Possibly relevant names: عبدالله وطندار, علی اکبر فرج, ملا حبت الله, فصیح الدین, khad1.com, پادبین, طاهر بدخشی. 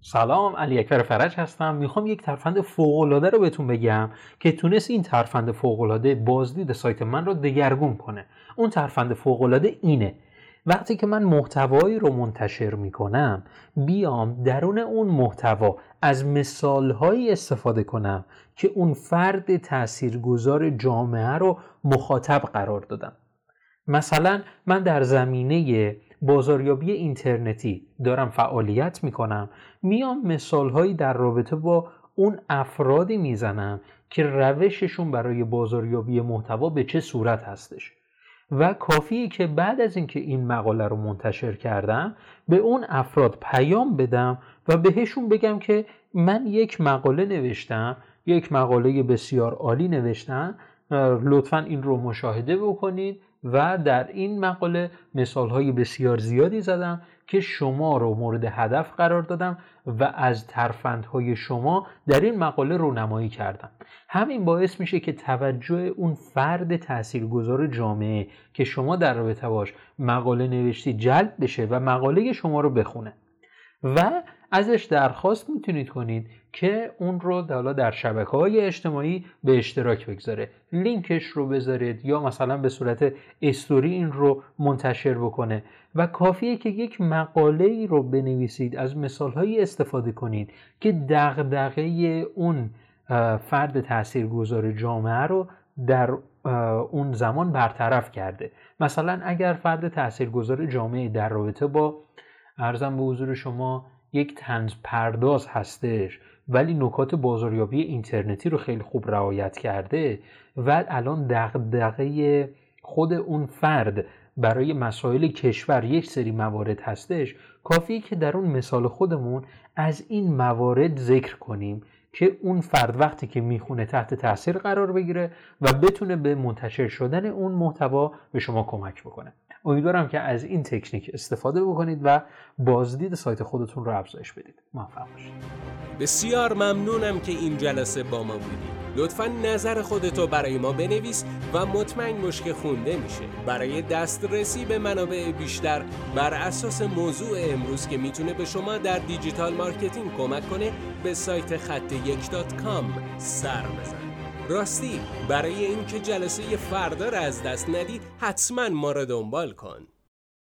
سلام، علی اکبر فرج هستم. میخوام یک ترفند فوق‌العاده رو بهتون بگم که تونست این ترفند فوق‌العاده بازدید سایت من رو دگرگون کنه. اون ترفند فوق‌العاده اینه: وقتی که من محتوایی رو منتشر میکنم، بیام درون اون محتوا از مثالهایی استفاده کنم که اون فرد تاثیرگذار جامعه رو مخاطب قرار دادم. مثلا من در زمینه بازاریابی اینترنتی دارم فعالیت میکنم، میام مثالهایی در رابطه با اون افرادی میزنم که روششون برای بازاریابی محتوا به چه صورت هستش و کافیه که بعد از اینکه این مقاله رو منتشر کردم به اون افراد پیام بدم و بهشون بگم که من یک مقاله بسیار عالی نوشتم، لطفاً این رو مشاهده بکنید و در این مقاله مثالهای بسیار زیادی زدم که شما رو مورد هدف قرار دادم و از ترفندهای شما در این مقاله رونمایی کردم. همین باعث میشه که توجه اون فرد تاثیرگذار جامعه که شما در رابطه باش مقاله نوشتی جلب بشه و مقاله شما رو بخونه و ازش درخواست میتونید کنید که اون رو در شبکه‌های اجتماعی به اشتراک بگذاره، لینکش رو بذارید یا مثلا به صورت استوری این رو منتشر بکنه و کافیه که یک مقاله‌ای رو بنویسید، از مثال‌هایی استفاده کنید که دغدغه اون فرد تاثیرگذار جامعه رو در اون زمان برطرف کرده. مثلا اگر فرد تاثیرگذار جامعه در رابطه با عرضم به حضور شما یک طنز پرداز هستش ولی نکات بازاریابی اینترنتی رو خیلی خوب رعایت کرده و الان دغدغه خود اون فرد برای مسائل کشور یک سری موارد هستش، کافیه که در اون مثال خودمون از این موارد ذکر کنیم که اون فرد وقتی که میخونه تحت تاثیر قرار بگیره و بتونه به منتشر شدن اون محتوا به شما کمک بکنه. امیدوارم که از این تکنیک استفاده بکنید و بازدید سایت خودتون رو افزایش بدید. موفق باشید. بسیار ممنونم که این جلسه با ما بودید. لطفاً نظر خودتو برای ما بنویس و مطمئن باش که خونده میشه. برای دسترسی به منابع بیشتر بر اساس موضوع امروز که میتونه به شما در دیجیتال مارکتینگ کمک کنه، به سایت khad1.com سر بزن. راستی برای اینکه جلسه فردا را از دست ندی حتما ما را دنبال کن.